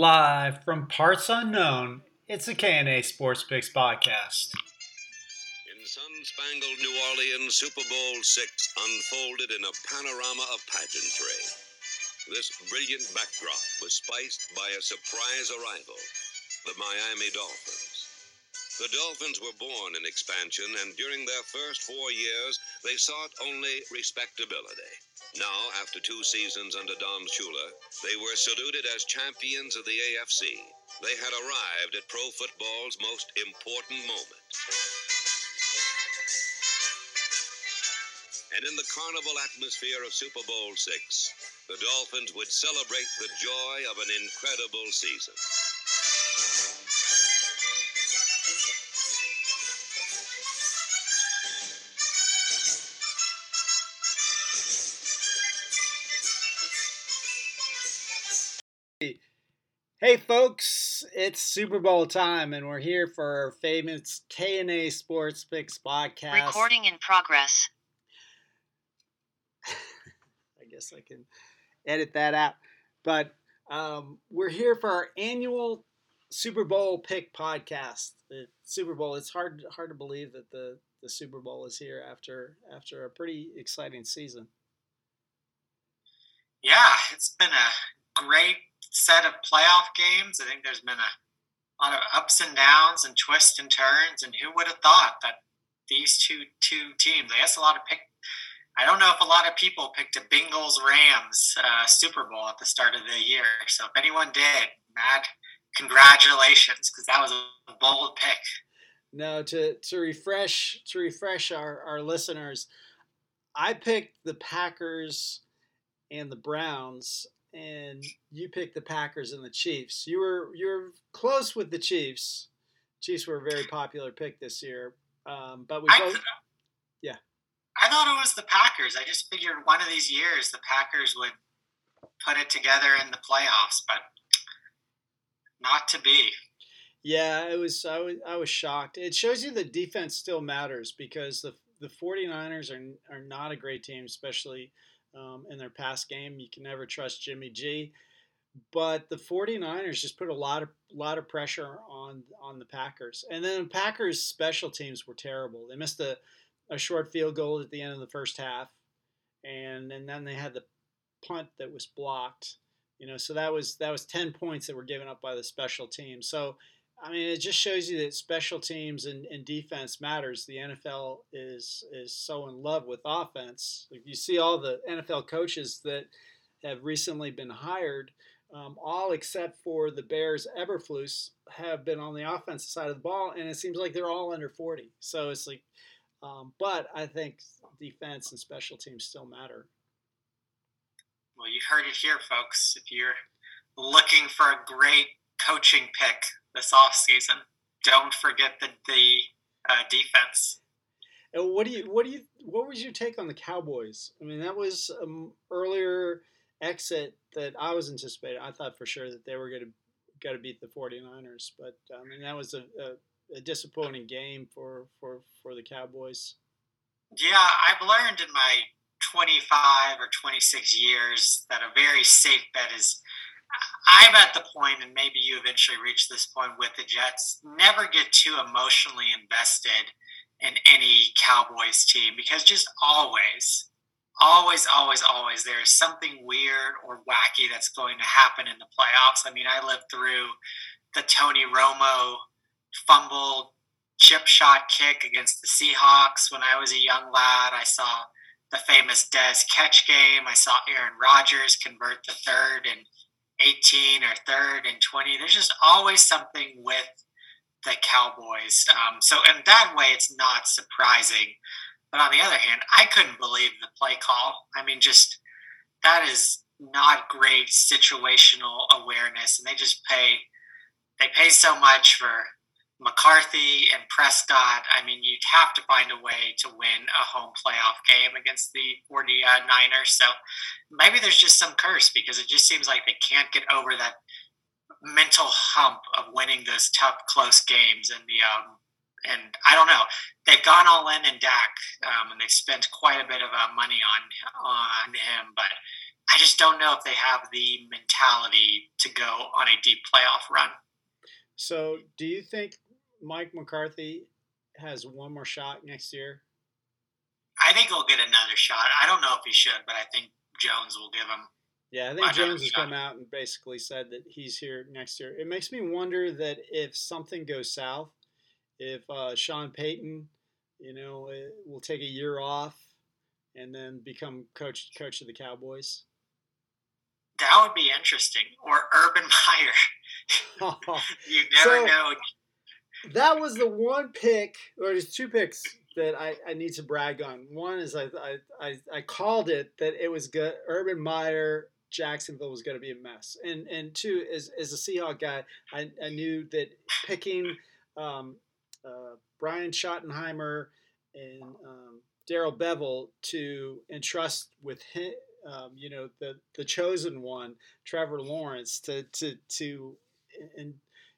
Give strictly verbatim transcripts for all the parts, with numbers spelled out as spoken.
Live from parts unknown, it's the K and A Sports Picks Podcast. In sun-spangled New Orleans, Super Bowl six unfolded in a panorama of pageantry. This brilliant backdrop was spiced by a surprise arrival, the Miami Dolphins. The Dolphins were born in expansion, and during their first four years, they sought only respectability. Now, after two seasons under Don Shula, they were saluted as champions of the A F C. They had arrived at pro football's most important moment. And in the carnival atmosphere of Super Bowl six, the Dolphins would celebrate the joy of an incredible season. Hey folks, it's Super Bowl time, and we're here for our famous K and A Sports Picks Podcast. Recording in progress. I guess I can edit that out. But um, we're here for our annual Super Bowl pick podcast. The Super Bowl, it's hard hard to believe that the, the Super Bowl is here after after a pretty exciting season. Yeah, it's been a great set of playoff games. I think there's been a lot of ups and downs and twists and turns, and who would have thought that these two two teams, I guess a lot of pick, I don't know if a lot of people picked a Bengals-Rams uh, Super Bowl at the start of the year, so if anyone did, mad congratulations, because that was a bold pick. No, to, to refresh to refresh our, our listeners, I picked the Packers and the Browns, and you picked the Packers and the Chiefs. You were you were close with the Chiefs. Chiefs were a very popular pick this year. Um, but we I both, th- yeah. I thought it was the Packers. I just figured one of these years the Packers would put it together in the playoffs, but not to be. Yeah, it was. I was I was shocked. It shows you the defense still matters, because the the 49ers are are not a great team, especially Um, in their past game. You can never trust Jimmy G. But the 49ers just put a lot of lot of pressure on on the Packers. And then the Packers' special teams were terrible. They missed a, a short field goal at the end of the first half. And, and then they had the punt that was blocked. You know, so that was that was ten points that were given up by the special teams. So, I mean, it just shows you that special teams and, and defense matters. The N F L is is so in love with offense. Like, you see all the N F L coaches that have recently been hired, um, all except for the Bears' Eberflus, have been on the offensive side of the ball, and it seems like they're all under forty. So it's like, um, but I think defense and special teams still matter. Well, you heard it here, folks. If you're looking for a great coaching pick this offseason, don't forget the the uh, defense. And what do you what do you what was your take on the Cowboys? I mean, that was an earlier exit that I was anticipating. I thought for sure that they were going to going to beat the 49ers, but I mean, that was a, a, a disappointing game for, for, for the Cowboys. Yeah, I've learned in my twenty-five or twenty-six years that a very safe bet is, I'm at the point, and maybe you eventually reach this point with the Jets, never get too emotionally invested in any Cowboys team, because just always, always, always, always there is something weird or wacky that's going to happen in the playoffs. I mean, I lived through the Tony Romo fumble chip shot kick against the Seahawks when I was a young lad. I saw the famous Dez catch game. I saw Aaron Rodgers convert the third and eighteen or third and twenty. There's just always something with the Cowboys. Um, so in that way, it's not surprising. But on the other hand, I couldn't believe the play call. I mean, just that is not great situational awareness. And they just pay, they pay so much for McCarthy and Prescott. I mean, you'd have to find a way to win a home playoff game against the 49ers. So maybe there's just some curse, because it just seems like they can't get over that mental hump of winning those tough, close games. And the um, and I don't know, they've gone all in in Dak, um, and they've spent quite a bit of uh, money on on him. But I just don't know if they have the mentality to go on a deep playoff run. So do you think Mike McCarthy has one more shot next year? I think he'll get another shot. I don't know if he should, but I think Jones will give him. Yeah, I think Jones has come out and basically said that he's here next year. It makes me wonder that if something goes south, if uh, Sean Payton, you know, will take a year off and then become coach coach of the Cowboys. That would be interesting. Or Urban Meyer. You never so, know. That was the one pick, or there's two picks that I, I need to brag on. One is I, I I called it that it was good. Urban Meyer, Jacksonville was going to be a mess. And and two, as, as a Seahawk guy, I, I knew that picking um, uh, Brian Schottenheimer and um, Darrell Bevell to entrust with him, um, you know, the, the chosen one, Trevor Lawrence, to to to and.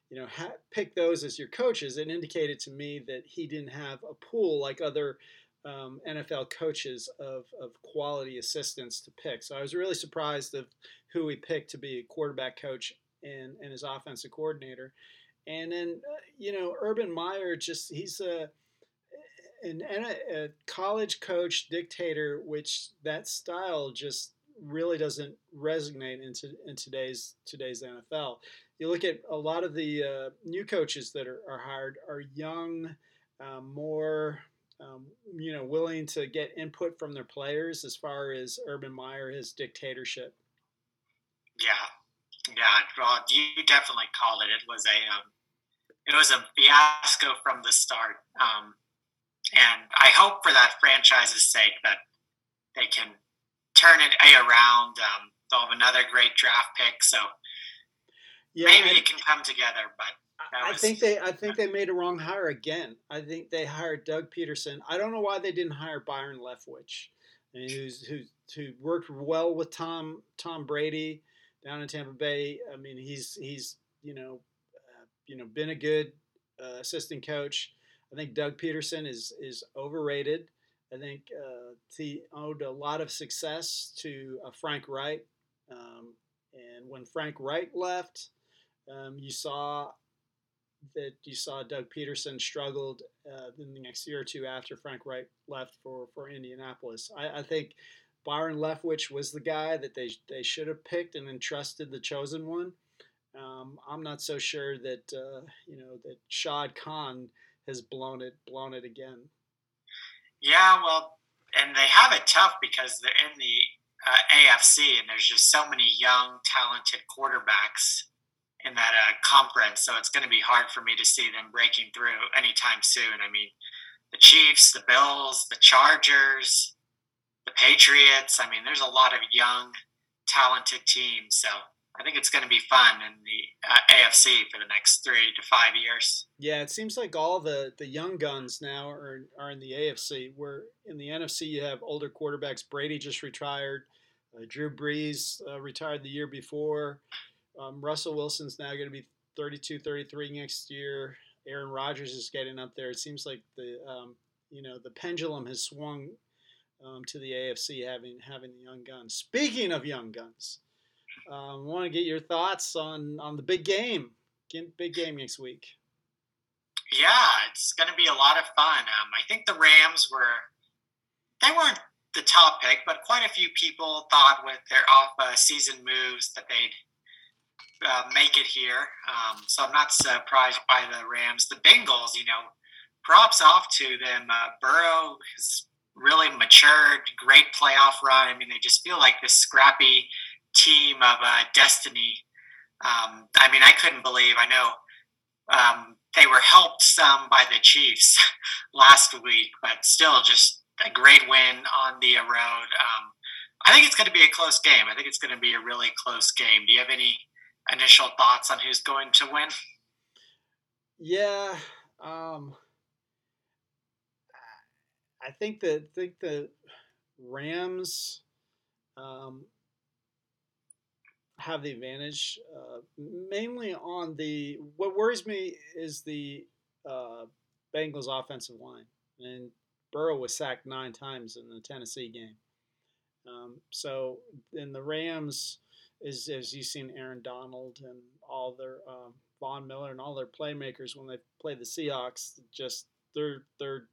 You know, ha- pick those as your coaches. It indicated to me that he didn't have a pool like other um, N F L coaches of, of quality assistants to pick. So I was really surprised of who he picked to be a quarterback coach and, and his offensive coordinator. And then, uh, you know, Urban Meyer, just he's a, an, a college coach dictator, which that style just really doesn't resonate into in today's today's N F L. You look at a lot of the uh, new coaches that are, are hired are young, uh, more, um, you know, willing to get input from their players as far as Urban Meyer, his dictatorship. Yeah. Yeah. Well, you definitely called it. It was a, um, it was a fiasco from the start. Um, and I hope for that franchise's sake that they can turn it around. Um, they'll have another great draft pick. So, yeah, maybe I, it can come together, but that I was, think they I think they made a wrong hire again. I think they hired Doug Peterson. I don't know why they didn't hire Byron Leftwich, who's who who worked well with Tom Tom Brady down in Tampa Bay. I mean, he's he's you know uh, you know been a good uh, assistant coach. I think Doug Peterson is is overrated. I think uh, he owed a lot of success to uh, Frank Wright, um, and when Frank Wright left. Um, you saw that you saw Doug Peterson struggled uh, in the next year or two after Frank Wright left for, for Indianapolis. I, I think Byron Leftwich was the guy that they they should have picked and entrusted the chosen one. Um, I'm not so sure that uh, you know that Shad Khan has blown it blown it again. Yeah, well, and they have it tough because they're in the uh, A F C, and there's just so many young, talented quarterbacks in that uh, conference, so it's going to be hard for me to see them breaking through anytime soon. I mean, the Chiefs, the Bills, the Chargers, the Patriots. I mean, there's a lot of young, talented teams, so I think it's going to be fun in the uh, A F C for the next three to five years. Yeah, it seems like all the, the young guns now are, are in the A F C, where in the N F C you have older quarterbacks. Brady just retired. Uh, Drew Brees uh, retired the year before. Um, Russell Wilson's now going to be thirty-two, thirty-three next year. Aaron Rodgers is getting up there. It seems like the um, you know the pendulum has swung um, to the A F C having having the young guns. Speaking of young guns, I um, want to get your thoughts on, on the big game. Big game next week. Yeah, it's going to be a lot of fun. Um, I think the Rams were they weren't the top pick, but quite a few people thought with their off season moves that they'd Uh, make it here. Um, so I'm not surprised by the Rams. The Bengals, you know, props off to them. Uh, Burrow has really matured, great playoff run. I mean, they just feel like this scrappy team of uh, destiny. Um, I mean, I couldn't believe, I know um, they were helped some by the Chiefs last week, but still just a great win on the road. Um, I think it's going to be a close game. I think it's going to be a really close game. Do you have any initial thoughts on who's going to win? Yeah, um, I think the think the Rams um, have the advantage, uh, mainly on the. What worries me is the uh, Bengals offensive line, and Burrow was sacked nine times in the Tennessee game. Um, so in the Rams, is as you've seen Aaron Donald and all their uh, Von Miller and all their playmakers when they play the Seahawks, just their their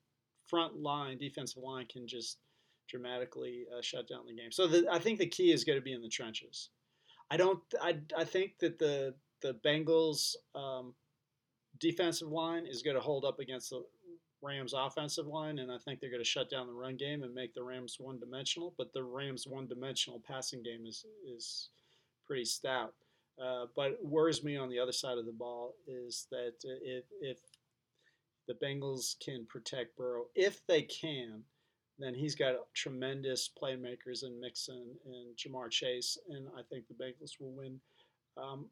front line defensive line can just dramatically uh, shut down the game. So the, I think the key is going to be in the trenches. I don't. I I think that the the Bengals um, defensive line is going to hold up against the Rams offensive line, and I think they're going to shut down the run game and make the Rams one-dimensional, but the Rams one-dimensional passing game is is pretty stout. Uh, but what worries me on the other side of the ball is that if, if the Bengals can protect Burrow, if they can, then he's got tremendous playmakers in Mixon and Jamar Chase, and I think the Bengals will win. Um,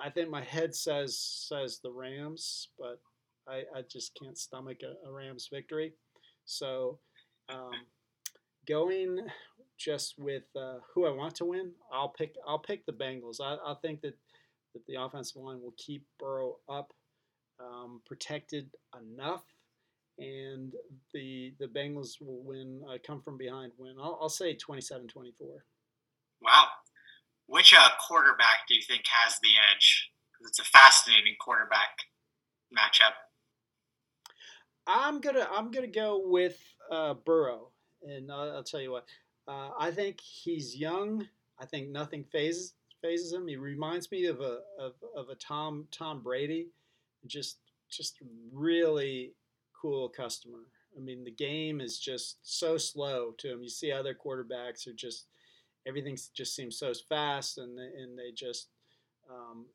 I think my head says says the Rams, but I, I just can't stomach a, a Rams victory. So um, going just with uh, who I want to win, I'll pick I'll pick the Bengals. I, I think that, that the offensive line will keep Burrow up, um, protected enough, and the the Bengals will win, uh, come from behind win. I'll, I'll say twenty-seven twenty-four. Wow. Which uh, quarterback do you think has the edge? Because it's a fascinating quarterback matchup. I'm gonna I'm gonna go with uh, Burrow, and I'll, I'll tell you what. Uh, I think he's young. I think nothing phases phases him. He reminds me of a of, of a Tom Tom Brady, just just really cool customer. I mean, the game is just so slow to him. You see other quarterbacks are just everything just seems so fast, and they, and they just um,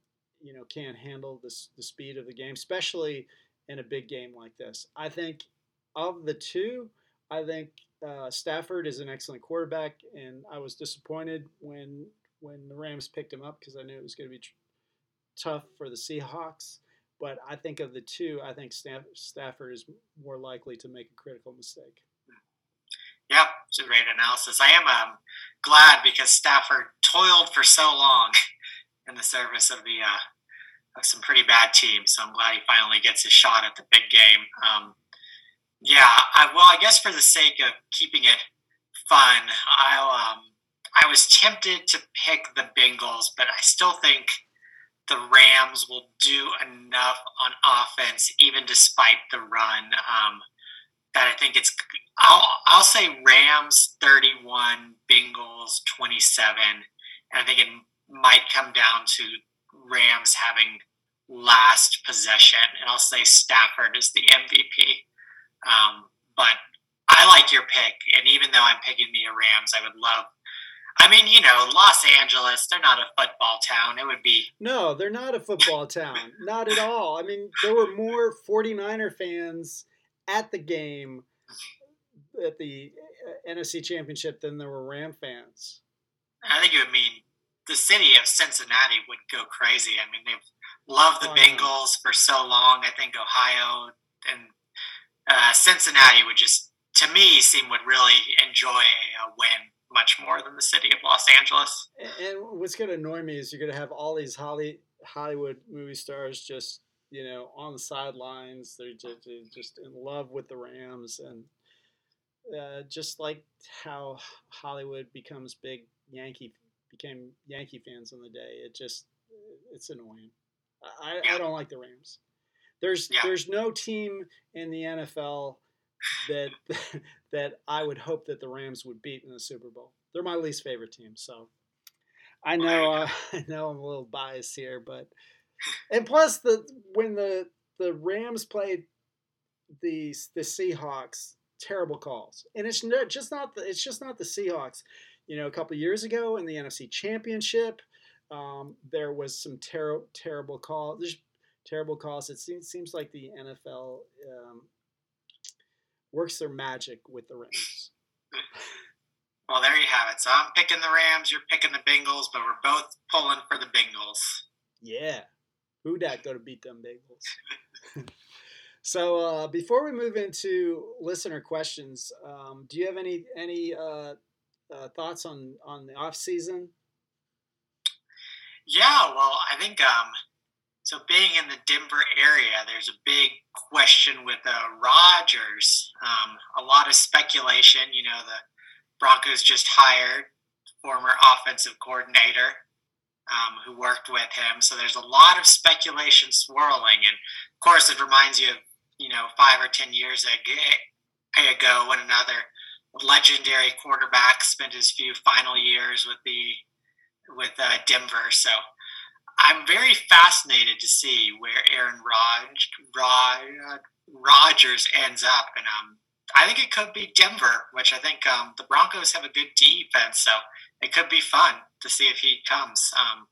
you know can't handle the the speed of the game, especially in a big game like this. I think of the two, I think. Uh, Stafford is an excellent quarterback, and I was disappointed when when the Rams picked him up because I knew it was going to be tr- tough for the Seahawks. But I think of the two, I think Staff- Stafford is more likely to make a critical mistake. Yeah, it's a great analysis. I am um, glad because Stafford toiled for so long in the service of the uh, of some pretty bad teams, so I'm glad he finally gets his shot at the big game. Um, Yeah, I, well, I guess for the sake of keeping it fun, I'll, um, I was tempted to pick the Bengals, but I still think the Rams will do enough on offense, even despite the run, um, that I think it's – I'll I'll say Rams thirty-one, Bengals twenty-seven, and I think it might come down to Rams having last possession, and I'll say Stafford is the M V P. Um, but I like your pick, and even though I'm picking the Rams, I would love. I mean, you know, Los Angeles—they're not a football town. It would be no, they're not a football town, not at all. I mean, there were more 49er fans at the game at the N F C Championship than there were Ram fans. I think it would mean the city of Cincinnati would go crazy. I mean, they've loved the oh, Bengals for so long. I think Ohio and. Uh, Cincinnati would just, to me, seem would really enjoy a win much more than the city of Los Angeles. And, and what's going to annoy me is you're going to have all these Holly, Hollywood movie stars just, you know, on the sidelines. They're just, they're just in love with the Rams. And uh, just like how Hollywood becomes big Yankee, became Yankee fans in the day, it just, it's annoying. I, yeah. I don't like the Rams. There's yeah. there's no team in the N F L that that I would hope that the Rams would beat in the Super Bowl. They're my least favorite team, so I know uh, I know I'm a little biased here, but and plus the when the the Rams played the the Seahawks, terrible calls, and it's no, just not the, it's just not the Seahawks. You know, a couple of years ago in the N F C Championship, um, there was some ter- terrible calls. There's, Terrible calls. It seems, seems like the N F L um, works their magic with the Rams. Well, there you have it. So I'm picking the Rams. You're picking the Bengals, but we're both pulling for the Bengals. Yeah. Who dat go to beat them Bengals? So uh, before we move into listener questions, um, do you have any any uh, uh, thoughts on, on the offseason? Yeah, well, I think um, – So being in the Denver area, there's a big question with uh, Rodgers. Um, a lot of speculation, you know, the Broncos just hired former offensive coordinator um, who worked with him. So there's a lot of speculation swirling. And, of course, it reminds you of, you know, five or ten years ago when another legendary quarterback spent his few final years with the with uh, Denver. So I'm very fascinated to see where Aaron Rodge, Rod, Rodgers ends up. And um, I think it could be Denver, which I think um, the Broncos have a good defense. So it could be fun to see if he comes. Um,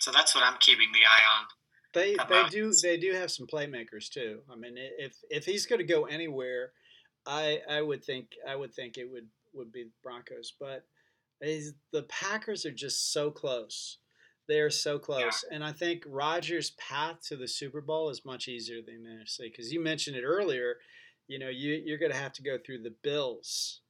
so that's what I'm keeping the eye on. They they do they do have some playmakers too. I mean, if if he's going to go anywhere, I I would think I would think it would, would be the Broncos. But the Packers are just so close. They are so close, yeah. And I think Rodgers' path to the Super Bowl is much easier than the N F C because you mentioned it earlier. You know, you you're going to have to go through the Bills,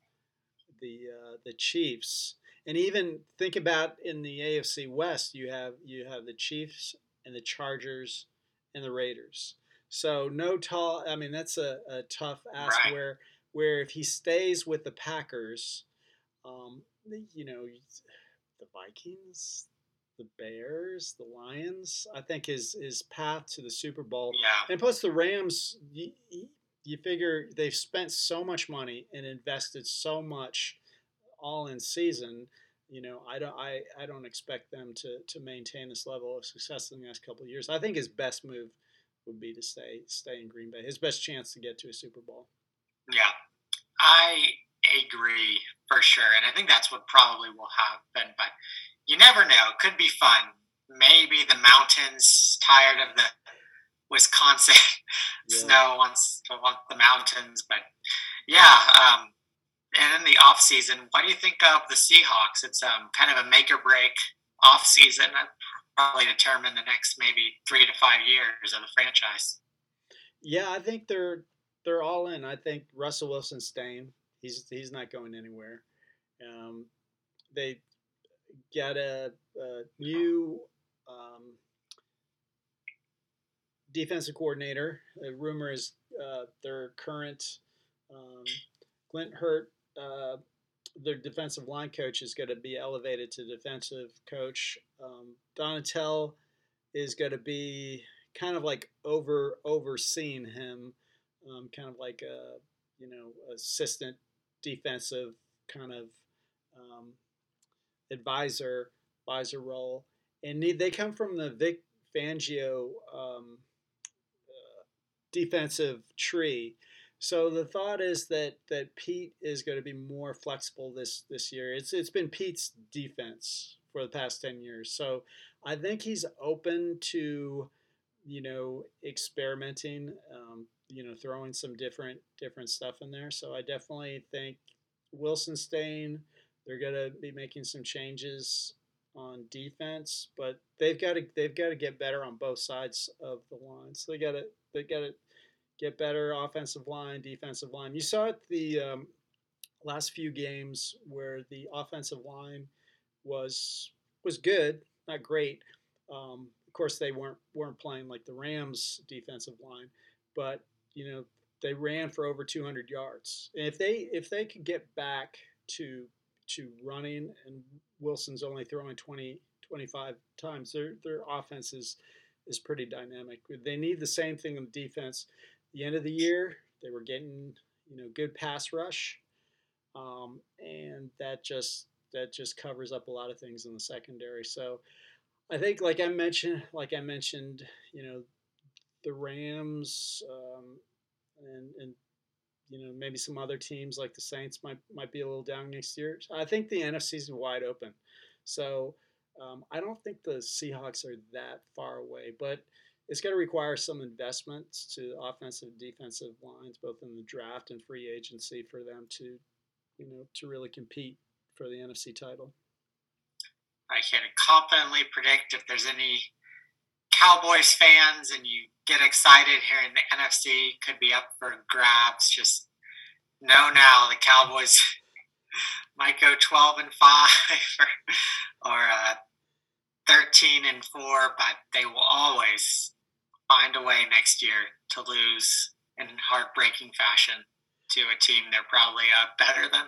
the uh, the Chiefs, and even think about in the A F C West, you have you have the Chiefs and the Chargers and the Raiders. So no tall. I mean, that's a, a tough ask. Right. Where where if he stays with the Packers, um, you know, the Vikings, the Bears, the Lions, I think his, his path to the Super Bowl. Yeah. And plus the Rams, you, you figure they've spent so much money and invested so much all in season. You know, I don't I, I don't expect them to, to maintain this level of success in the next couple of years. I think his best move would be to stay stay in Green Bay, his best chance to get to a Super Bowl. Yeah, I agree for sure. And I think that's what probably will happen, but you never know. It could be fun. Maybe the mountains tired of the Wisconsin yeah. snow on, on the mountains. But, yeah. Um, and in the offseason, what do you think of the Seahawks? It's um, kind of a make-or-break offseason. That probably determine the next maybe three to five years of the franchise. Yeah, I think they're they're all in. I think Russell Wilson's staying. He's, he's not going anywhere. Um, they – Got a, a new um, defensive coordinator. The rumor is uh, their current um, Clint Hurt, uh, their defensive line coach, is going to be elevated to defensive coach. Um, Donatell is going to be kind of like over overseeing him, um, kind of like a you know assistant defensive kind of. Um, advisor, advisor role, and they come from the Vic Fangio um, uh, defensive tree. So the thought is that that Pete is going to be more flexible this this year. It's it's been Pete's defense for the past ten years. So I think he's open to, you know, experimenting, um, you know, throwing some different different stuff in there. So I definitely think Wilson staying. They're gonna be making some changes on defense, but they've got to they've got to get better on both sides of the line. So they got to they got to get better offensive line, defensive line. You saw it the um, last few games where the offensive line was was good, not great. Um, of course, they weren't weren't playing like the Rams' defensive line, but you know they ran for over two hundred yards. And if they if they could get back to to running, and Wilson's only throwing twenty, twenty-five times, their their offense is, is pretty dynamic. They need the same thing on defense. The end of the year, they were getting, you know, good pass rush, um, and that just that just covers up a lot of things in the secondary. So I think, like I mentioned, like I mentioned, you know, the Rams um, and and. You know, maybe some other teams like the Saints might might be a little down next year. I think the N F C is wide open. So um, I don't think the Seahawks are that far away. But it's going to require some investments to offensive and defensive lines, both in the draft and free agency, for them to, you know, to really compete for the N F C title. I can confidently predict if there's any Cowboys fans and you get excited hearing the N F C could be up for grabs, just know now the Cowboys might go twelve and five or, or uh, thirteen and four, but they will always find a way next year to lose in heartbreaking fashion to a team they're probably uh, better than.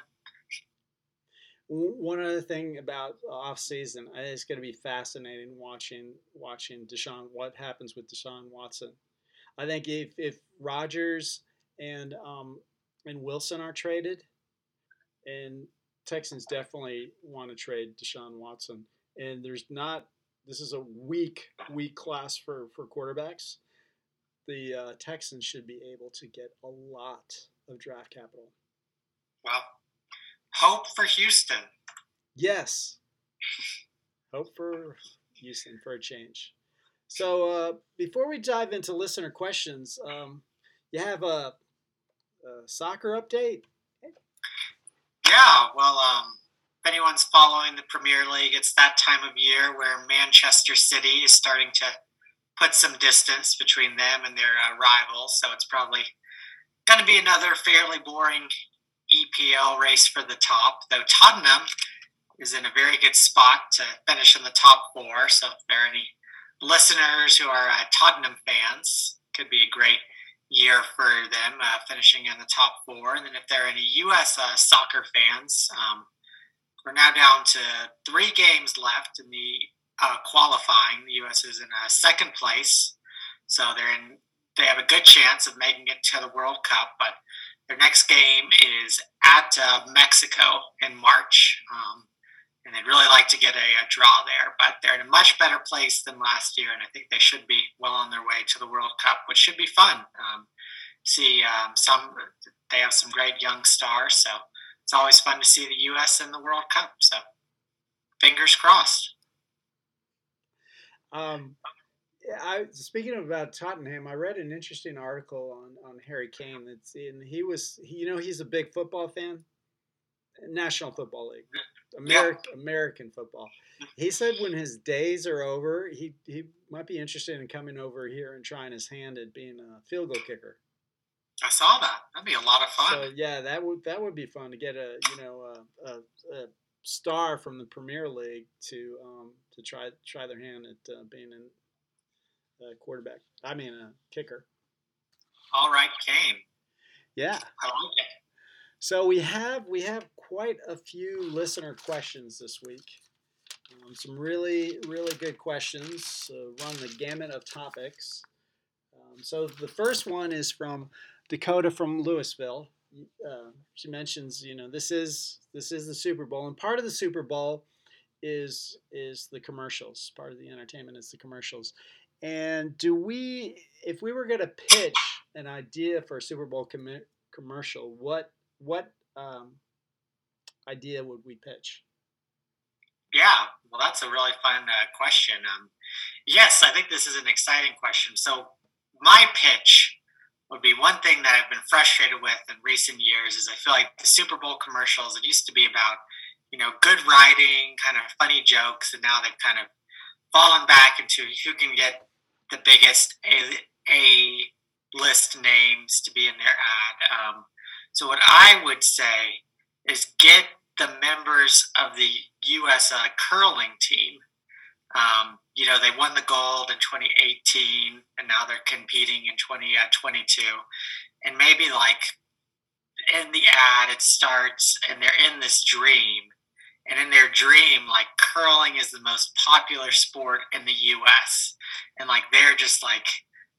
One other thing about off season, it's going to be fascinating watching watching Deshaun. What happens with Deshaun Watson? I think if if Rodgers and um, and Wilson are traded, and Texans definitely want to trade Deshaun Watson. And there's not. This is a weak weak class for for quarterbacks. The uh, Texans should be able to get a lot of draft capital. Wow. Hope for Houston. Yes. Hope for Houston for a change. So uh, before we dive into listener questions, um, you have a, a soccer update? Yeah, well, um, if anyone's following the Premier League, it's that time of year where Manchester City is starting to put some distance between them and their uh, rivals. So it's probably going to be another fairly boring E P L race for the top, though Tottenham is in a very good spot to finish in the top four. So if there are any listeners who are uh, Tottenham fans, could be a great year for them, uh, finishing in the top four. And then if there are any U S uh, soccer fans, um, we're now down to three games left in the uh, qualifying. The U S is in uh, second place, so they're in. They have a good chance of making it to the World Cup, but their next game is at uh, Mexico in March, um, and they'd really like to get a, a draw there. But they're in a much better place than last year, and I think they should be well on their way to the World Cup, which should be fun. Um, see, um, some they have some great young stars, so it's always fun to see the U S in the World Cup. So, fingers crossed. Um. I, speaking of about Tottenham, I read an interesting article on, on Harry Kane. That's and he was, he, you know, he's a big football fan, National Football League, Ameri- yeah. American football. He said when his days are over, he, he might be interested in coming over here and trying his hand at being a field goal kicker. I saw that. That'd be a lot of fun. So yeah, that would that would be fun to get a you know a, a, a star from the Premier League to um to try try their hand at uh, being in. Uh, quarterback. I mean, a uh, kicker. All right, Kane. Yeah. I like it. So we have we have quite a few listener questions this week. Um, some really really good questions. Uh, run the gamut of topics. Um, so the first one is from Dakota from Louisville. Uh, she mentions, you know, this is this is the Super Bowl, and part of the Super Bowl is is the commercials. Part of the entertainment is the commercials. And do we, if we were going to pitch an idea for a Super Bowl com- commercial, what what um, idea would we pitch? Yeah, well, that's a really fun uh, question. Um, yes, I think this is an exciting question. So my pitch would be one thing that I've been frustrated with in recent years is I feel like the Super Bowl commercials, it used to be about, you know, good writing, kind of funny jokes, and now they've kind of fallen back into who can get the biggest A, A list names to be in their ad. Um, so what I would say is get the members of the U S Uh, curling team. Um, you know, they won the gold in twenty eighteen, and now they're competing in twenty twenty-two. And maybe like in the ad, it starts, and they're in this dream. And in their dream, like, curling is the most popular sport in the U S And, like, they're just, like,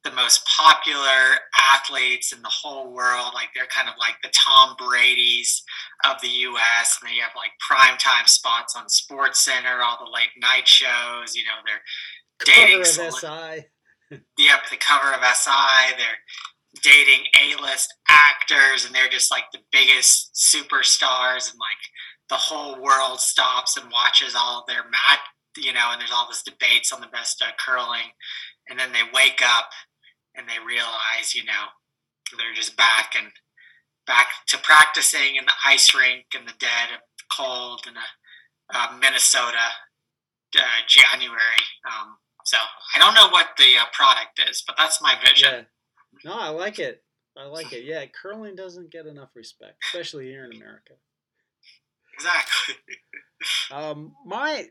the most popular athletes in the whole world. Like, they're kind of like the Tom Brady's of the U S And they have, like, primetime spots on SportsCenter, all the late-night shows. You know, they're dating cover someone. of S I. Yep, the cover of S I. They're dating A-list actors, and they're just, like, the biggest superstars and, like, the whole world stops and watches all of their mat, you know, and there's all this debates on the best uh, curling. And then they wake up and they realize, you know, they're just back and back to practicing in the ice rink in the dead of cold in a, uh, Minnesota uh, January. Um, so I don't know what the uh, product is, but that's my vision. Yeah. No, I like it. I like it. Yeah. Curling doesn't get enough respect, especially here in America. Exactly. um, my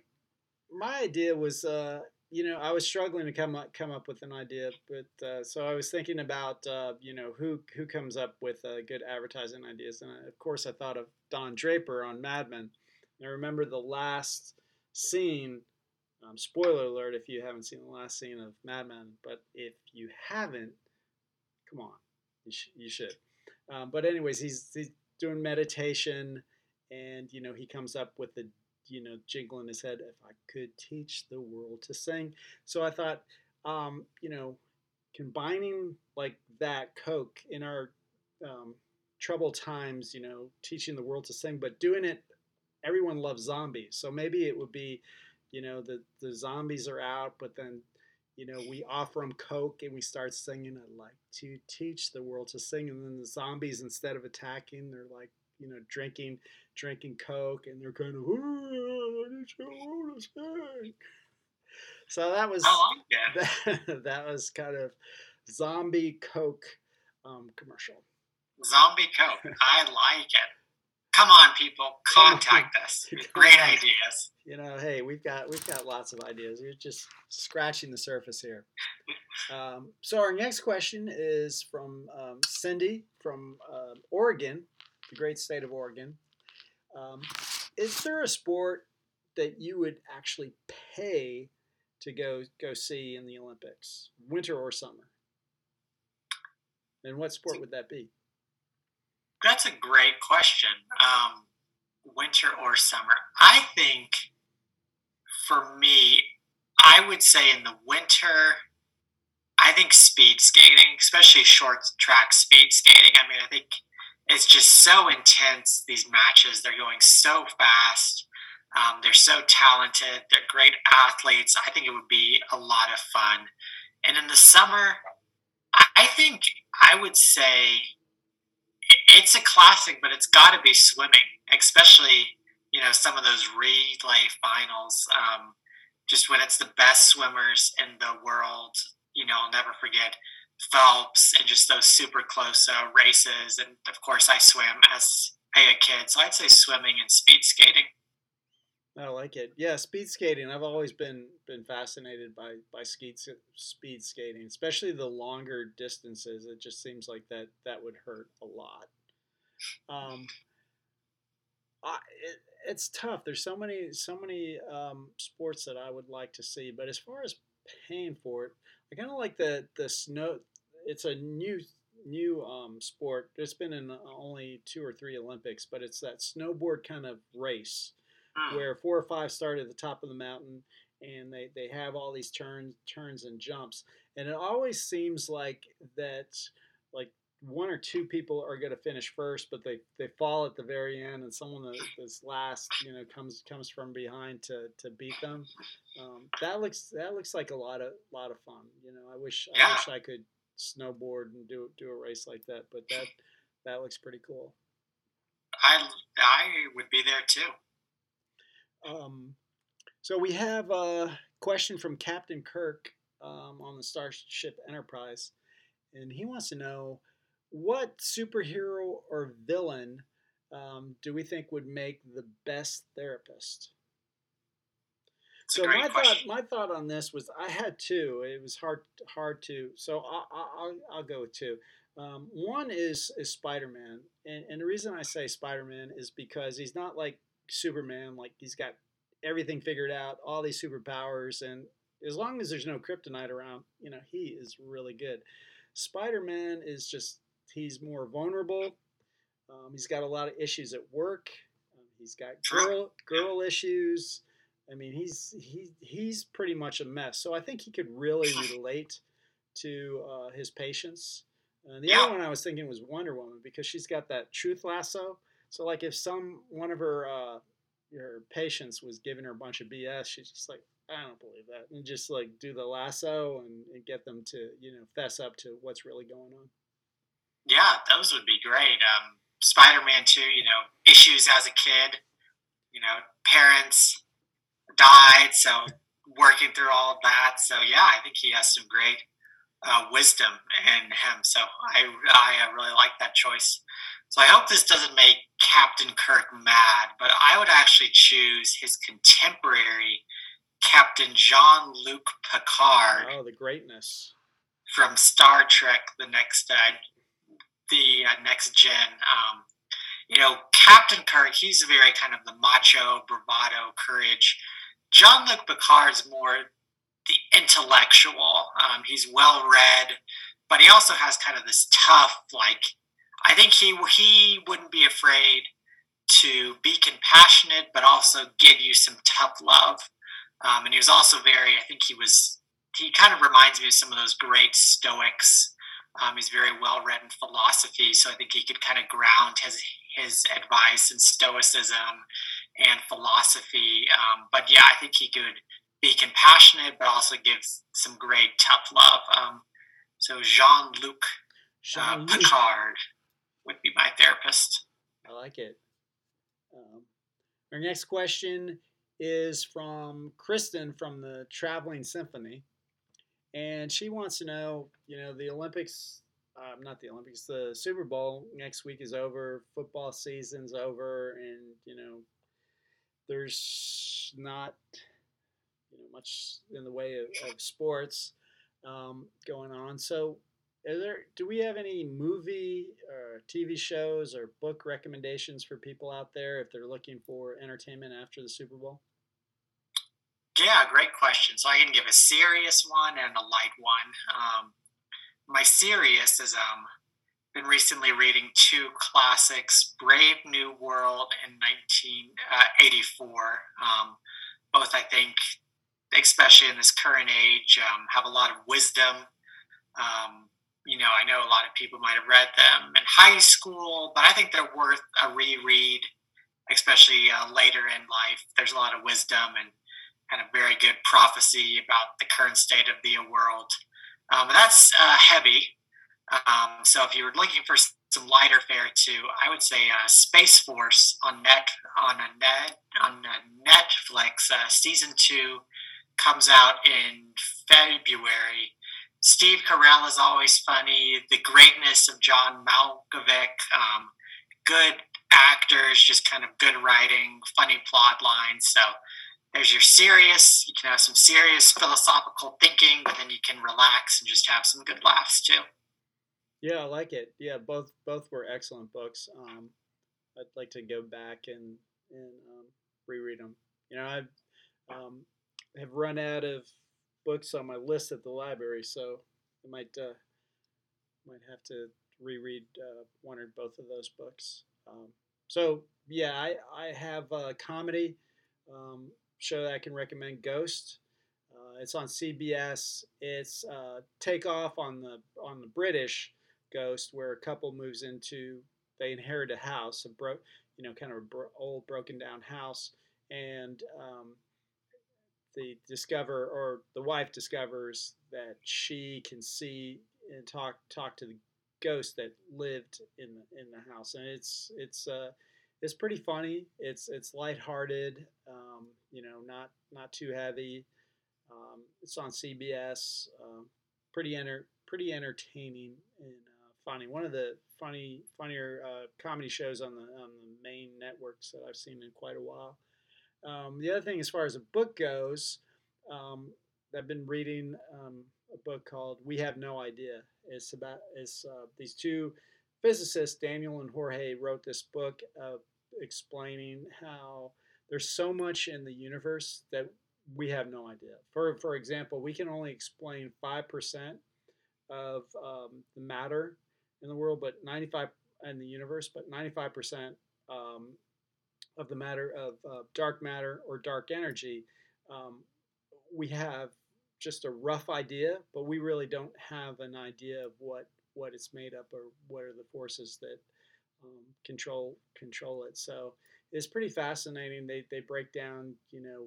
my idea was, uh, you know, I was struggling to come up come up with an idea, but uh, so I was thinking about, uh, you know, who who comes up with uh, good advertising ideas, and I, of course, I thought of Don Draper on Mad Men. And I remember the last scene, um, spoiler alert if you haven't seen the last scene of Mad Men, but if you haven't, come on, you, sh- you should. Um, but anyways, he's, he's doing meditation, and, you know, he comes up with the, you know, jingle in his head, if I could teach the world to sing. So I thought, um, you know, combining like that Coke in our um, troubled times, you know, teaching the world to sing, but doing it, everyone loves zombies. So maybe it would be, you know, the, the zombies are out, but then, you know, we offer them Coke and we start singing, I'd like to teach the world to sing. And then the zombies, instead of attacking, they're like, you know, drinking, drinking Coke, and they're kind of, so that was, oh, yeah. that, that was kind of zombie Coke um, commercial. Zombie Coke. I like it. Come on, people, contact us. Great ideas. You know, hey, we've got, we've got lots of ideas. We're just scratching the surface here. Um, so our next question is from um, Cindy from uh, Oregon. The great state of Oregon. Um, is there a sport that you would actually pay to go go see in the Olympics, winter or summer? And what sport would that be? That's a great question. Um, winter or summer. I think for me, I would say in the winter, I think speed skating, especially short track speed skating. I mean, I think it's just so intense, these matches. They're going so fast. Um, they're so talented. They're great athletes. I think it would be a lot of fun. And in the summer, I think I would say it's a classic, but it's got to be swimming, especially, you know, some of those relay finals, um, just when it's the best swimmers in the world. You know, I'll never forget Phelps and just those super close uh, races. And of course I swam as a kid, so I'd say swimming and speed skating. I like it. Yeah, speed skating. I've always been been fascinated by by speed speed skating, especially the longer distances. It just seems like that that would hurt a lot. Um, I, it, it's tough. There's so many so many um, sports that I would like to see, but as far as paying for it, I kind of like the, the snow. It's a new new um, sport. It's been in only two or three Olympics, but it's that snowboard kind of race oh. where four or five start at the top of the mountain, and they, they have all these turns turns and jumps. And it always seems like that like one or two people are going to finish first, but they, they fall at the very end, and someone that is last, you know, comes comes from behind to, to beat them. Um, that looks that looks like a lot of lot of fun. You know, I wish yeah. I wish I could snowboard and do do a race like that, but that that looks pretty cool. I I would be there too. Um, so we have a question from Captain Kirk um, on the Starship Enterprise, and he wants to know, what superhero or villain um, do we think would make the best therapist? That's so my question. thought, my thought on this was I had two. It was hard, hard to. So I, I, I'll, I'll go with two. Um, one is is Spider-Man, and and the reason I say Spider-Man is because he's not like Superman. Like he's got everything figured out, all these superpowers, and as long as there's no kryptonite around, you know, he is really good. Spider-Man is just, he's more vulnerable. Um, he's got a lot of issues at work. Um, he's got girl girl issues. I mean, he's he he's pretty much a mess. So I think he could really relate to uh, his patients. Uh, the yeah. other one I was thinking was Wonder Woman, because she's got that truth lasso. So like if some one of her uh, her patients was giving her a bunch of B S, she's just like, I don't believe that. And just like do the lasso and, and get them to, you know, fess up to what's really going on. Yeah, those would be great. Um, Spider-Man two, you know, issues as a kid, you know, parents died, so working through all that. So, yeah, I think he has some great uh, wisdom in him. So I, I really like that choice. So I hope this doesn't make Captain Kirk mad, but I would actually choose his contemporary Captain Jean-Luc Picard. Oh, the greatness. From Star Trek The Next uh, the uh, Next Gen. Um, You know, Captain Kirk, he's very kind of the macho, bravado, courage. Jean-Luc Picard's more the intellectual. Um, he's well-read, but he also has kind of this tough, like, I think he he wouldn't be afraid to be compassionate, but also give you some tough love. Um, and he was also very, I think he was, he kind of reminds me of some of those great Stoics. Um, he's very well-read in philosophy, so I think he could kind of ground his his advice in Stoicism and philosophy. Um, but yeah, I think he could be compassionate, but also gives some great tough love. Um, so Jean-Luc uh, Picard would be my therapist. I like it. Um, our next question is from Kristen from the Traveling Symphony. And she wants to know, you know, the Olympics, uh, not the Olympics, the Super Bowl next week is over, football season's over, and, you know, there's not, you know, much in the way of, of sports um, going on. So are there, do we have any movie or T V shows or book recommendations for people out there if they're looking for entertainment after the Super Bowl? Yeah, great question. So I can give a serious one and a light one. Um, my serious is um been recently reading two classics, Brave New World and nineteen eighty-four. Um, both, I think, especially in this current age, um, have a lot of wisdom. Um, you know, I know a lot of people might have read them in high school, but I think they're worth a reread, especially uh, later in life. There's a lot of wisdom and kind of very good prophecy about the current state of the world. Um, that's uh, heavy. Um, so if you were looking for some lighter fare too, I would say uh, Space Force on net on a net on a Netflix uh, season two comes out in February. Steve Carell is always funny. The greatness of John Malkovich, um, good actors, just kind of good writing, funny plot lines. So. There's your serious, you can have some serious philosophical thinking, but then you can relax and just have some good laughs too. Yeah, I like it. Yeah, both both were excellent books. Um, I'd like to go back and, and um, reread them. You know, I've um, have run out of books on my list at the library, so I might, uh, might have to reread uh, one or both of those books. Um, so, yeah, I, I have uh, comedy. Um, show that I can recommend, Ghost. Uh, it's on C B S. It's uh, take off on the on the British Ghost, where a couple moves into they inherit a house, a bro, you know, kind of a bro- old broken down house, and um, they discover, or the wife discovers that she can see and talk talk to the ghost that lived in the, in the house, and it's it's. Uh, It's pretty funny. It's it's lighthearted. Um, you know, not not too heavy. Um, it's on C B S. Um, pretty enter pretty entertaining and uh, funny. One of the funny funnier uh, comedy shows on the on the main networks that I've seen in quite a while. Um, the other thing, as far as a book goes, um, I've been reading um, a book called We Have No Idea. It's about it's uh, these two. Physicists Daniel and Jorge wrote this book uh, explaining how there's so much in the universe that we have no idea. For for example, we can only explain five percent of um, the matter in the world, but ninety-five in the universe, but ninety-five percent um, of the matter of uh, dark matter or dark energy, um, we have just a rough idea, but we really don't have an idea of what. what it's made up or what are the forces that um, control control it. So it's pretty fascinating. They they break down, you know,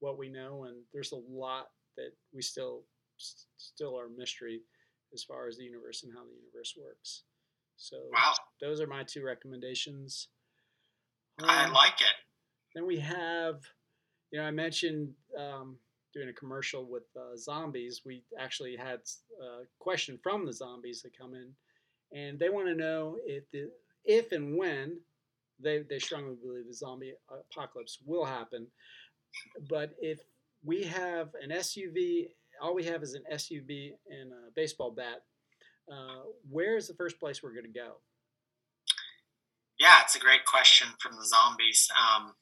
what we know, and there's a lot that we still still are mystery as far as the universe and how the universe works. So wow. Those are my two recommendations. Um, I like it. Then we have, you know, I mentioned um, doing a commercial with uh, zombies. We actually had a question from the zombies that come in, and they want to know if the, if and when they they strongly believe the zombie apocalypse will happen. But if we have an S U V, all we have is an S U V and a baseball bat, uh, where is the first place we're going to go? Yeah, it's a great question from the zombies. Um,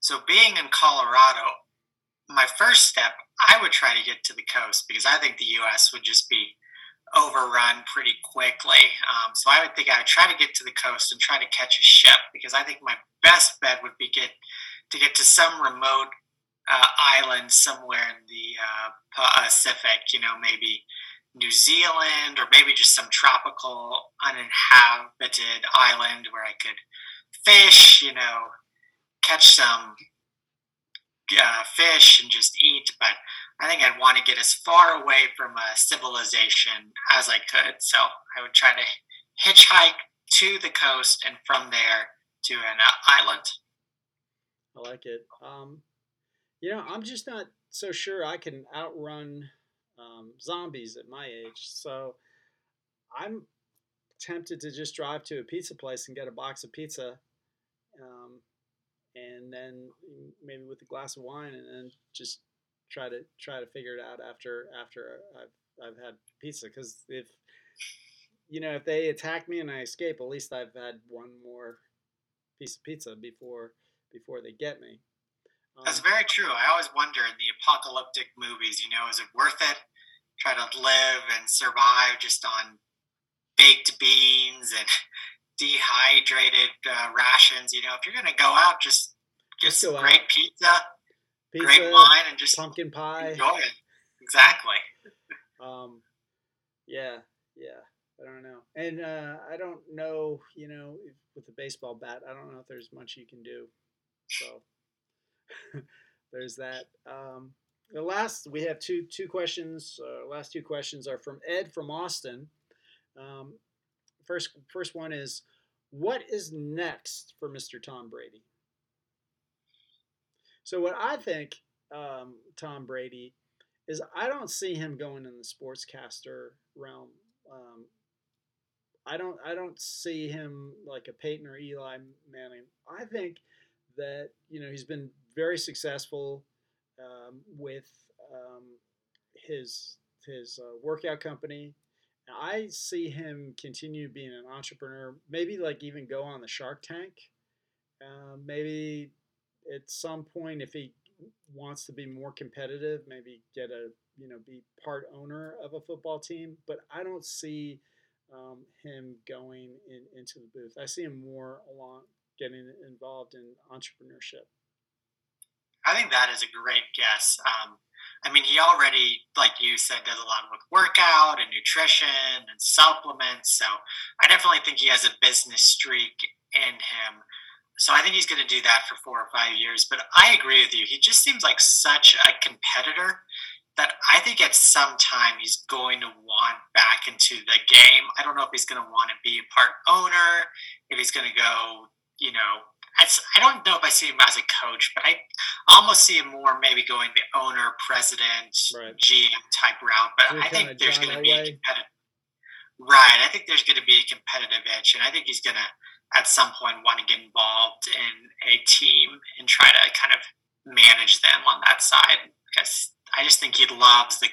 so being in Colorado, my first step, I would try to get to the coast because I think the U S would just be overrun pretty quickly. Um, so I would think I would try to get to the coast and try to catch a ship, because I think my best bet would be get to get to some remote uh, island somewhere in the uh, Pacific, you know, maybe New Zealand, or maybe just some tropical uninhabited island where I could fish, you know, catch some uh, fish and just eat. But I think I'd want to get as far away from a civilization as I could. So I would try to hitchhike to the coast and from there to an uh, island. I like it. Um, you know, I'm just not so sure I can outrun um, zombies at my age. So I'm tempted to just drive to a pizza place and get a box of pizza. Um, and then maybe with a glass of wine, and then just try to try to figure it out after after I've I've had pizza. Because if you know if they attack me and I escape, at least I've had one more piece of pizza before before they get me. Um, That's very true. I always wonder in the apocalyptic movies, you know, is it worth it? Try to live and survive just on baked beans and dehydrated uh, rations. You know, if you're gonna go out, just get some great pizza. Pizza, great wine, and just pumpkin pie. Enjoy it. Exactly. um, yeah, yeah. I don't know, and uh, I don't know. You know, if, with the baseball bat, I don't know if there's much you can do. So there's that. Um, the last we have two two questions. Uh, last two questions are from Ed from Austin. Um, first first one is, what is next for Mister Tom Brady? So what I think, um, Tom Brady, is I don't see him going in the sportscaster realm. Um, I don't I don't see him like a Peyton or Eli Manning. I think that, you know, he's been very successful um, with um, his his uh, workout company. And I see him continue being an entrepreneur. Maybe like even go on the Shark Tank. Uh, maybe. At some point, if he wants to be more competitive, maybe get a, you know, be part owner of a football team. But I don't see um, him going in, into the booth. I see him more along getting involved in entrepreneurship. I think that is a great guess. Um, I mean, he already, like you said, does a lot with workout and nutrition and supplements. So I definitely think he has a business streak in him. So I think he's going to do that for four or five years. But I agree with you. He just seems like such a competitor that I think at some time he's going to want back into the game. I don't know if he's going to want to be a part owner, if he's going to go, you know, I don't know if I see him as a coach, but I almost see him more maybe going the owner, president, right. G M type route. But You're I think there's going to be a competitive, right. I think there's going to be a competitive itch, and I think he's going to, at some point, want to get involved in a team and try to kind of manage them on that side, because I just think he loves the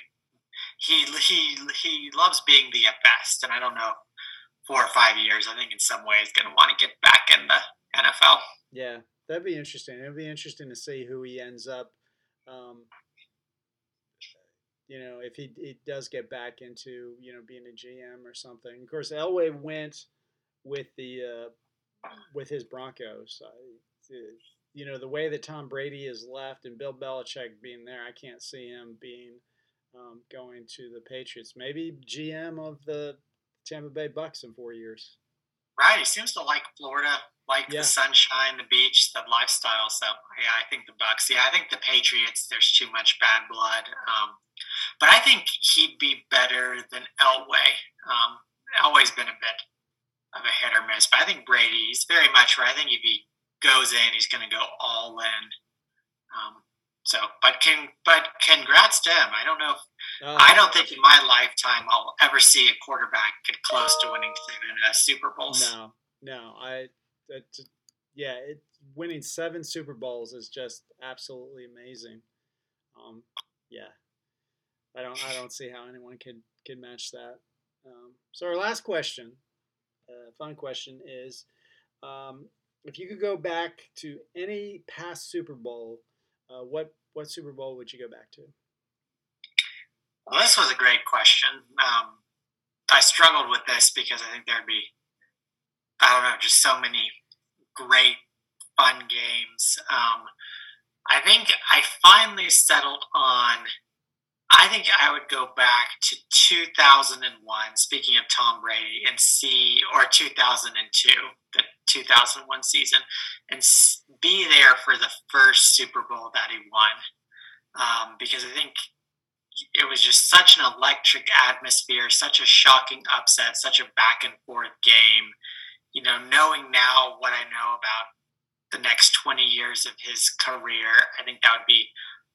he he he loves being the best. And I don't know, four or five years, I think in some ways, going to want to get back in the N F L. Yeah, that'd be interesting. It'd be interesting to see who he ends up. Um, you know, if he, he does get back into, you know, being a G M or something. Of course, Elway went with the uh, with his Broncos. I, you know, the way that Tom Brady is left and Bill Belichick being there, I can't see him being um, going to the Patriots. Maybe G M of the Tampa Bay Bucks in four years. Right. He seems to like Florida, like yeah. the sunshine, the beach, the lifestyle. So, yeah, I think the Bucks. Yeah, I think the Patriots, there's too much bad blood. Um, but I think he'd be better than Elway. Um, Elway's been a bit of a hit or miss, but I think Brady is very much right. I think if he goes in, he's going to go all in. Um, so, but can but congrats to him. I don't know. If, uh, I don't think in my lifetime I'll ever see a quarterback get close to winning seven uh, Super Bowls. No, no, I. That, yeah, it, winning seven Super Bowls is just absolutely amazing. Um, yeah, I don't. I don't see how anyone could could match that. Um, so our last question. Uh, fun question is, Um, if you could go back to any past Super Bowl, uh, what what Super Bowl would you go back to? Well, this was a great question. Um, I struggled with this because I think there'd be, I don't know, just so many great, fun games. Um, I think I finally settled on, I think I would go back to two thousand one, speaking of Tom Brady, and see, or two thousand two, the two thousand one season, and be there for the first Super Bowl that he won. Um, because I think it was just such an electric atmosphere, such a shocking upset, such a back and forth game. You know, knowing now what I know about the next twenty years of his career, I think that would be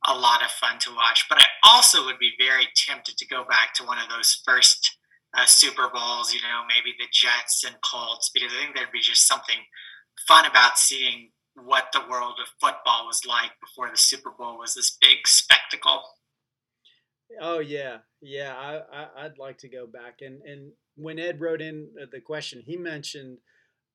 a lot of fun to watch. But I also would be very tempted to go back to one of those first uh, Super Bowls, you know, maybe the Jets and Colts, because I think there'd be just something fun about seeing what the world of football was like before the Super Bowl was this big spectacle. Oh, yeah. Yeah, I, I, I'd like to go back. And, and when Ed wrote in the question, he mentioned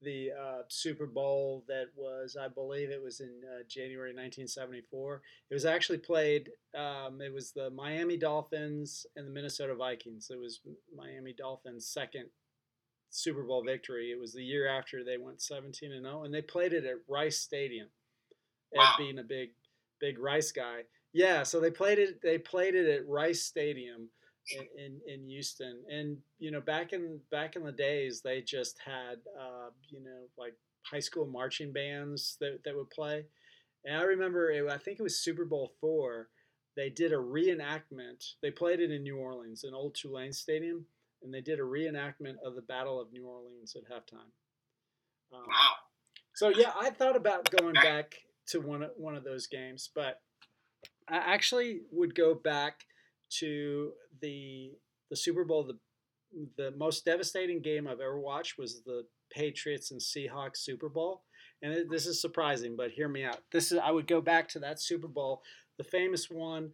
the uh, Super Bowl that was, I believe it was in uh, January nineteen seventy-four. It was actually played, um, it was the Miami Dolphins and the Minnesota Vikings. It was Miami Dolphins' second Super Bowl victory. It was the year after they went seventeen and oh, and they played it at Rice Stadium. Wow. Ed being a big, big Rice guy. Yeah, so they played it, they played it at Rice Stadium in, in, in Houston. And, you know, back in back in the days, they just had, uh, you know, like high school marching bands that, that would play. And I remember, it, I think it was Super Bowl four, they did a reenactment. They played it in New Orleans, in Old Tulane Stadium, and they did a reenactment of the Battle of New Orleans at halftime. Um, wow. So, yeah, I thought about going back to one one of those games, but I actually would go back to the the Super Bowl. The the most devastating game I've ever watched was the Patriots and Seahawks Super Bowl. And it, this is surprising, but hear me out. This is I would go back to that Super Bowl, the famous one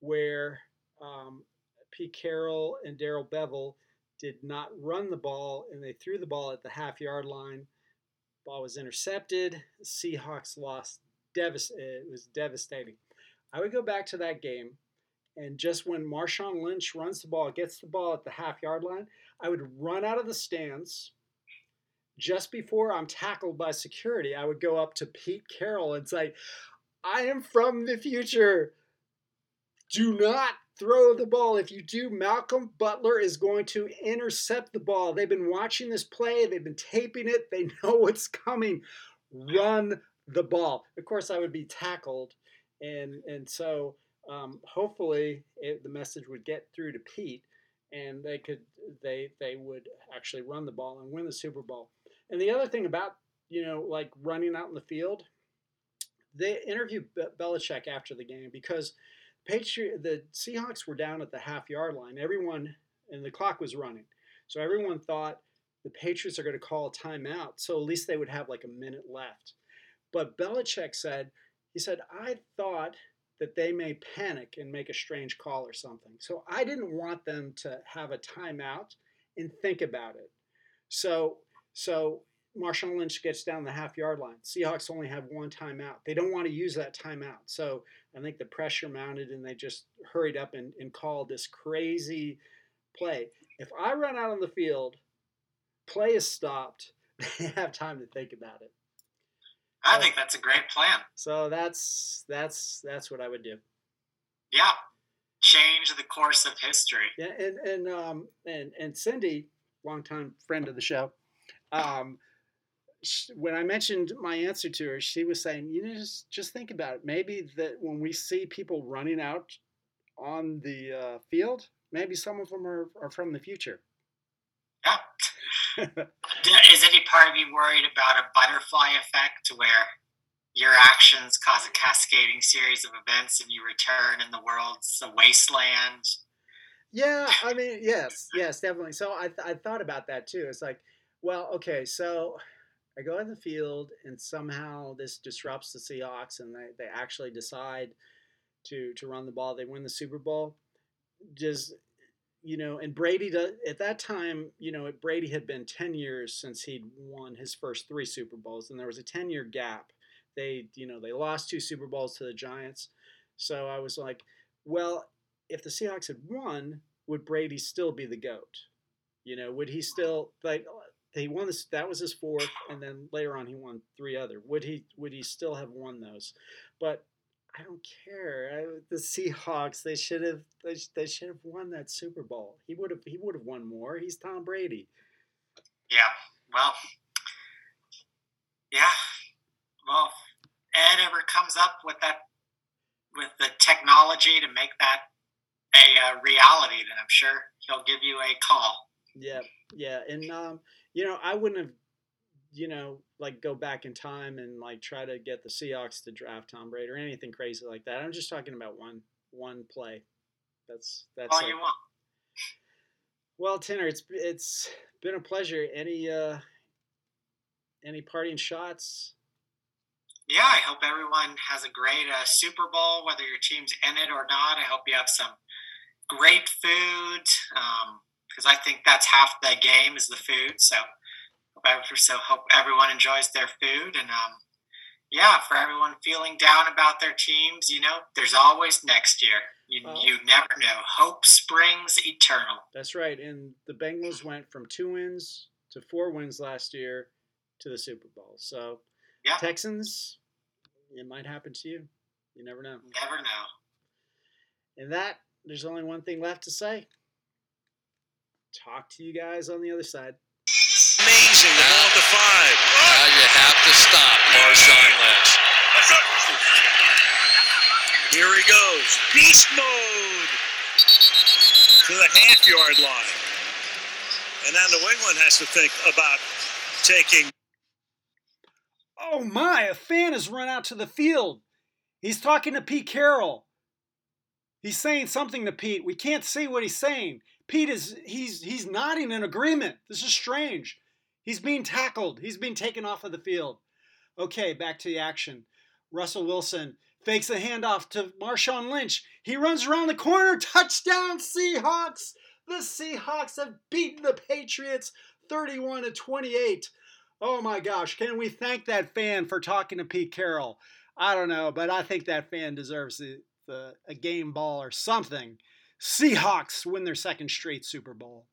where um, Pete Carroll and Darrell Bevell did not run the ball, and they threw the ball at the half-yard line. Ball was intercepted. Seahawks lost. Devast- it was devastating. I would go back to that game, and just when Marshawn Lynch runs the ball, gets the ball at the half-yard line, I would run out of the stands. Just before I'm tackled by security, I would go up to Pete Carroll and say, I am from the future. Do not throw the ball. If you do, Malcolm Butler is going to intercept the ball. They've been watching this play. They've been taping it. They know what's coming. Run the ball. Of course, I would be tackled. And and so um, hopefully it, the message would get through to Pete, and they could they they would actually run the ball and win the Super Bowl. And the other thing about, you know, like running out in the field, they interviewed Be- Belichick after the game because Patri- the Seahawks were down at the half-yard line. Everyone, and the clock was running. So everyone thought the Patriots are going to call a timeout, so at least they would have like a minute left. But Belichick said, He said, I thought that they may panic and make a strange call or something. So I didn't want them to have a timeout and think about it. So so Marshawn Lynch gets down the half-yard line. Seahawks only have one timeout. They don't want to use that timeout. So I think the pressure mounted, and they just hurried up and, and called this crazy play. If I run out on the field, play is stopped, they have time to think about it. I think that's a great plan. So that's that's that's what I would do. Yeah, change the course of history. Yeah, and and um and and Cindy, longtime friend of the show, um, she, when I mentioned my answer to her, she was saying, you know, just just think about it. Maybe that when we see people running out on the uh, field, maybe some of them are, are from the future. Yeah. Is any part of you worried about a butterfly effect where your actions cause a cascading series of events and you return and the world's a wasteland? Yeah, I mean, yes, yes, definitely. So I, th- I thought about that too. It's like, well, okay, so I go in the field and somehow this disrupts the Seahawks and they, they actually decide to, to run the ball. They win the Super Bowl. Just you know, and Brady does, at that time, you know, Brady had been ten years since he'd won his first three Super Bowls, and there was a ten-year gap. They, you know, they lost two Super Bowls to the Giants. So I was like, well, if the Seahawks had won, would Brady still be the GOAT? You know, would he still, like, he won this, that was his fourth, and then later on he won three other. Would he, would he still have won those? But I don't care. I, the Seahawks, they should have, they, they should have won that Super Bowl. He would have, he would have won more. He's Tom Brady. Yeah. Well, yeah. Well, Ed ever comes up with that, with the technology to make that a uh, reality, then I'm sure he'll give you a call. Yeah. Yeah. And, um, you know, I wouldn't have, you know, like go back in time and like try to get the Seahawks to draft Tom Brady or anything crazy like that. I'm just talking about one one play. That's that's all like, you want. Well, Tanner, it's it's been a pleasure. Any uh, any parting shots? Yeah, I hope everyone has a great uh, Super Bowl, whether your team's in it or not. I hope you have some great food, because um, I think that's half the game is the food. So. So hope everyone enjoys their food, and um, yeah, for everyone feeling down about their teams, you know, there's always next year. You uh, you never know. Hope springs eternal. That's right. And the Bengals went from two wins to four wins last year to the Super Bowl. So yeah. Texans, it might happen to you. You never know. Never know. And that, there's only one thing left to say. Talk to you guys on the other side. Amazing, the ball to five. Now you have to stop Marshawn Lynch. Here he goes. Beast mode. To the half-yard line. And now New England has to think about taking... Oh my, a fan has run out to the field. He's talking to Pete Carroll. He's saying something to Pete. We can't see what he's saying. Pete is, he's, he's nodding in agreement. This is strange. He's being tackled. He's being taken off of the field. Okay, back to the action. Russell Wilson fakes a handoff to Marshawn Lynch. He runs around the corner. Touchdown, Seahawks! The Seahawks have beaten the Patriots thirty-one to twenty-eight. Oh my gosh, can we thank that fan for talking to Pete Carroll? I don't know, but I think that fan deserves the, the, a game ball or something. Seahawks win their second straight Super Bowl.